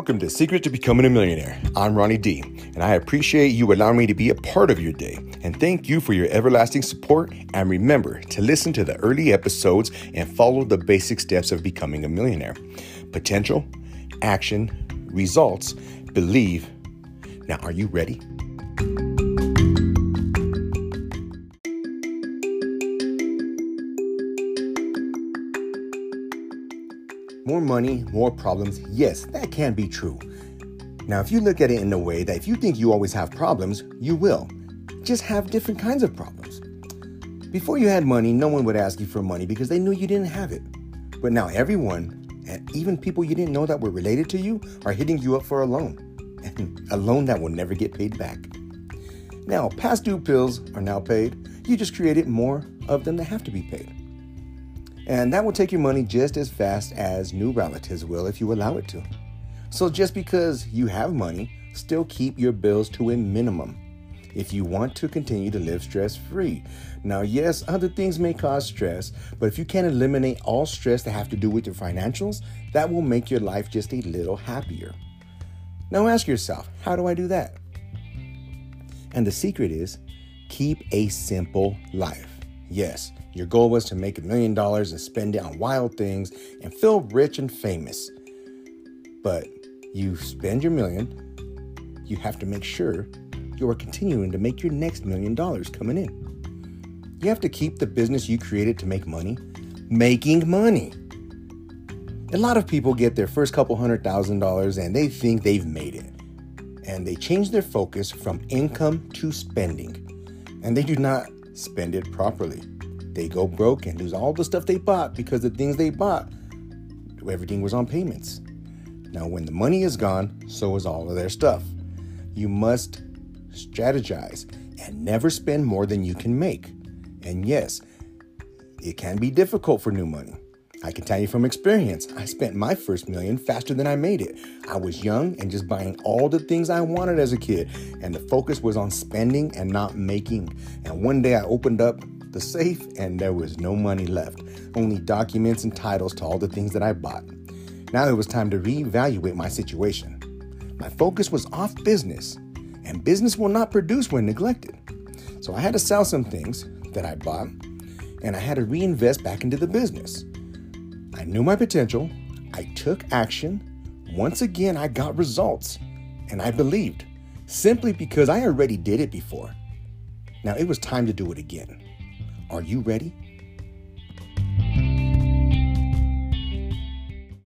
Welcome to Secret to Becoming a Millionaire. I'm Ronnie D, and I appreciate you allowing me to be a part of your day. And thank you for your everlasting support. And remember to listen to the early episodes and follow the basic steps of becoming a millionaire. Potential, action, results, believe. Now, are you ready? More money, more problems. Yes, that can be true. Now, if you look at it in a way that if you think you always have problems, you will. Just have different kinds of problems. Before you had money, no one would ask you for money because they knew you didn't have it. But now everyone, and even people you didn't know that were related to you, are hitting you up for a loan. A loan that will never get paid back. Now, past due bills are now paid. You just created more of them that have to be paid. And that will take your money just as fast as new relatives will if you allow it to. So just because you have money, still keep your bills to a minimum if you want to continue to live stress-free. Now, yes, other things may cause stress, but if you can eliminate all stress that have to do with your financials, that will make your life just a little happier. Now ask yourself, how do I do that? And the secret is, keep a simple life. Yes, your goal was to make $1 million and spend it on wild things and feel rich and famous. But you spend your $1 million, you have to make sure you are continuing to make your next $1 million coming in. You have to keep the business you created to make money, making money. A lot of people get their first couple $100,000 and they think they've made it. And they change their focus from income to spending. And they do not spend it properly. They go broke and lose all the stuff they bought because the things they bought, everything was on payments. Now, when the money is gone, so is all of their stuff. You must strategize and never spend more than you can make. And yes, it can be difficult for new money. I can tell you from experience, I spent my first $1 million faster than I made it. I was young and just buying all the things I wanted as a kid. And the focus was on spending and not making. And one day I opened up the safe and there was no money left. Only documents and titles to all the things that I bought. Now it was time to reevaluate my situation. My focus was off business. And business will not produce when neglected. So I had to sell some things that I bought. And I had to reinvest back into the business. I knew my potential, I took action, once again I got results, and I believed, simply because I already did it before. Now it was time to do it again. Are you ready?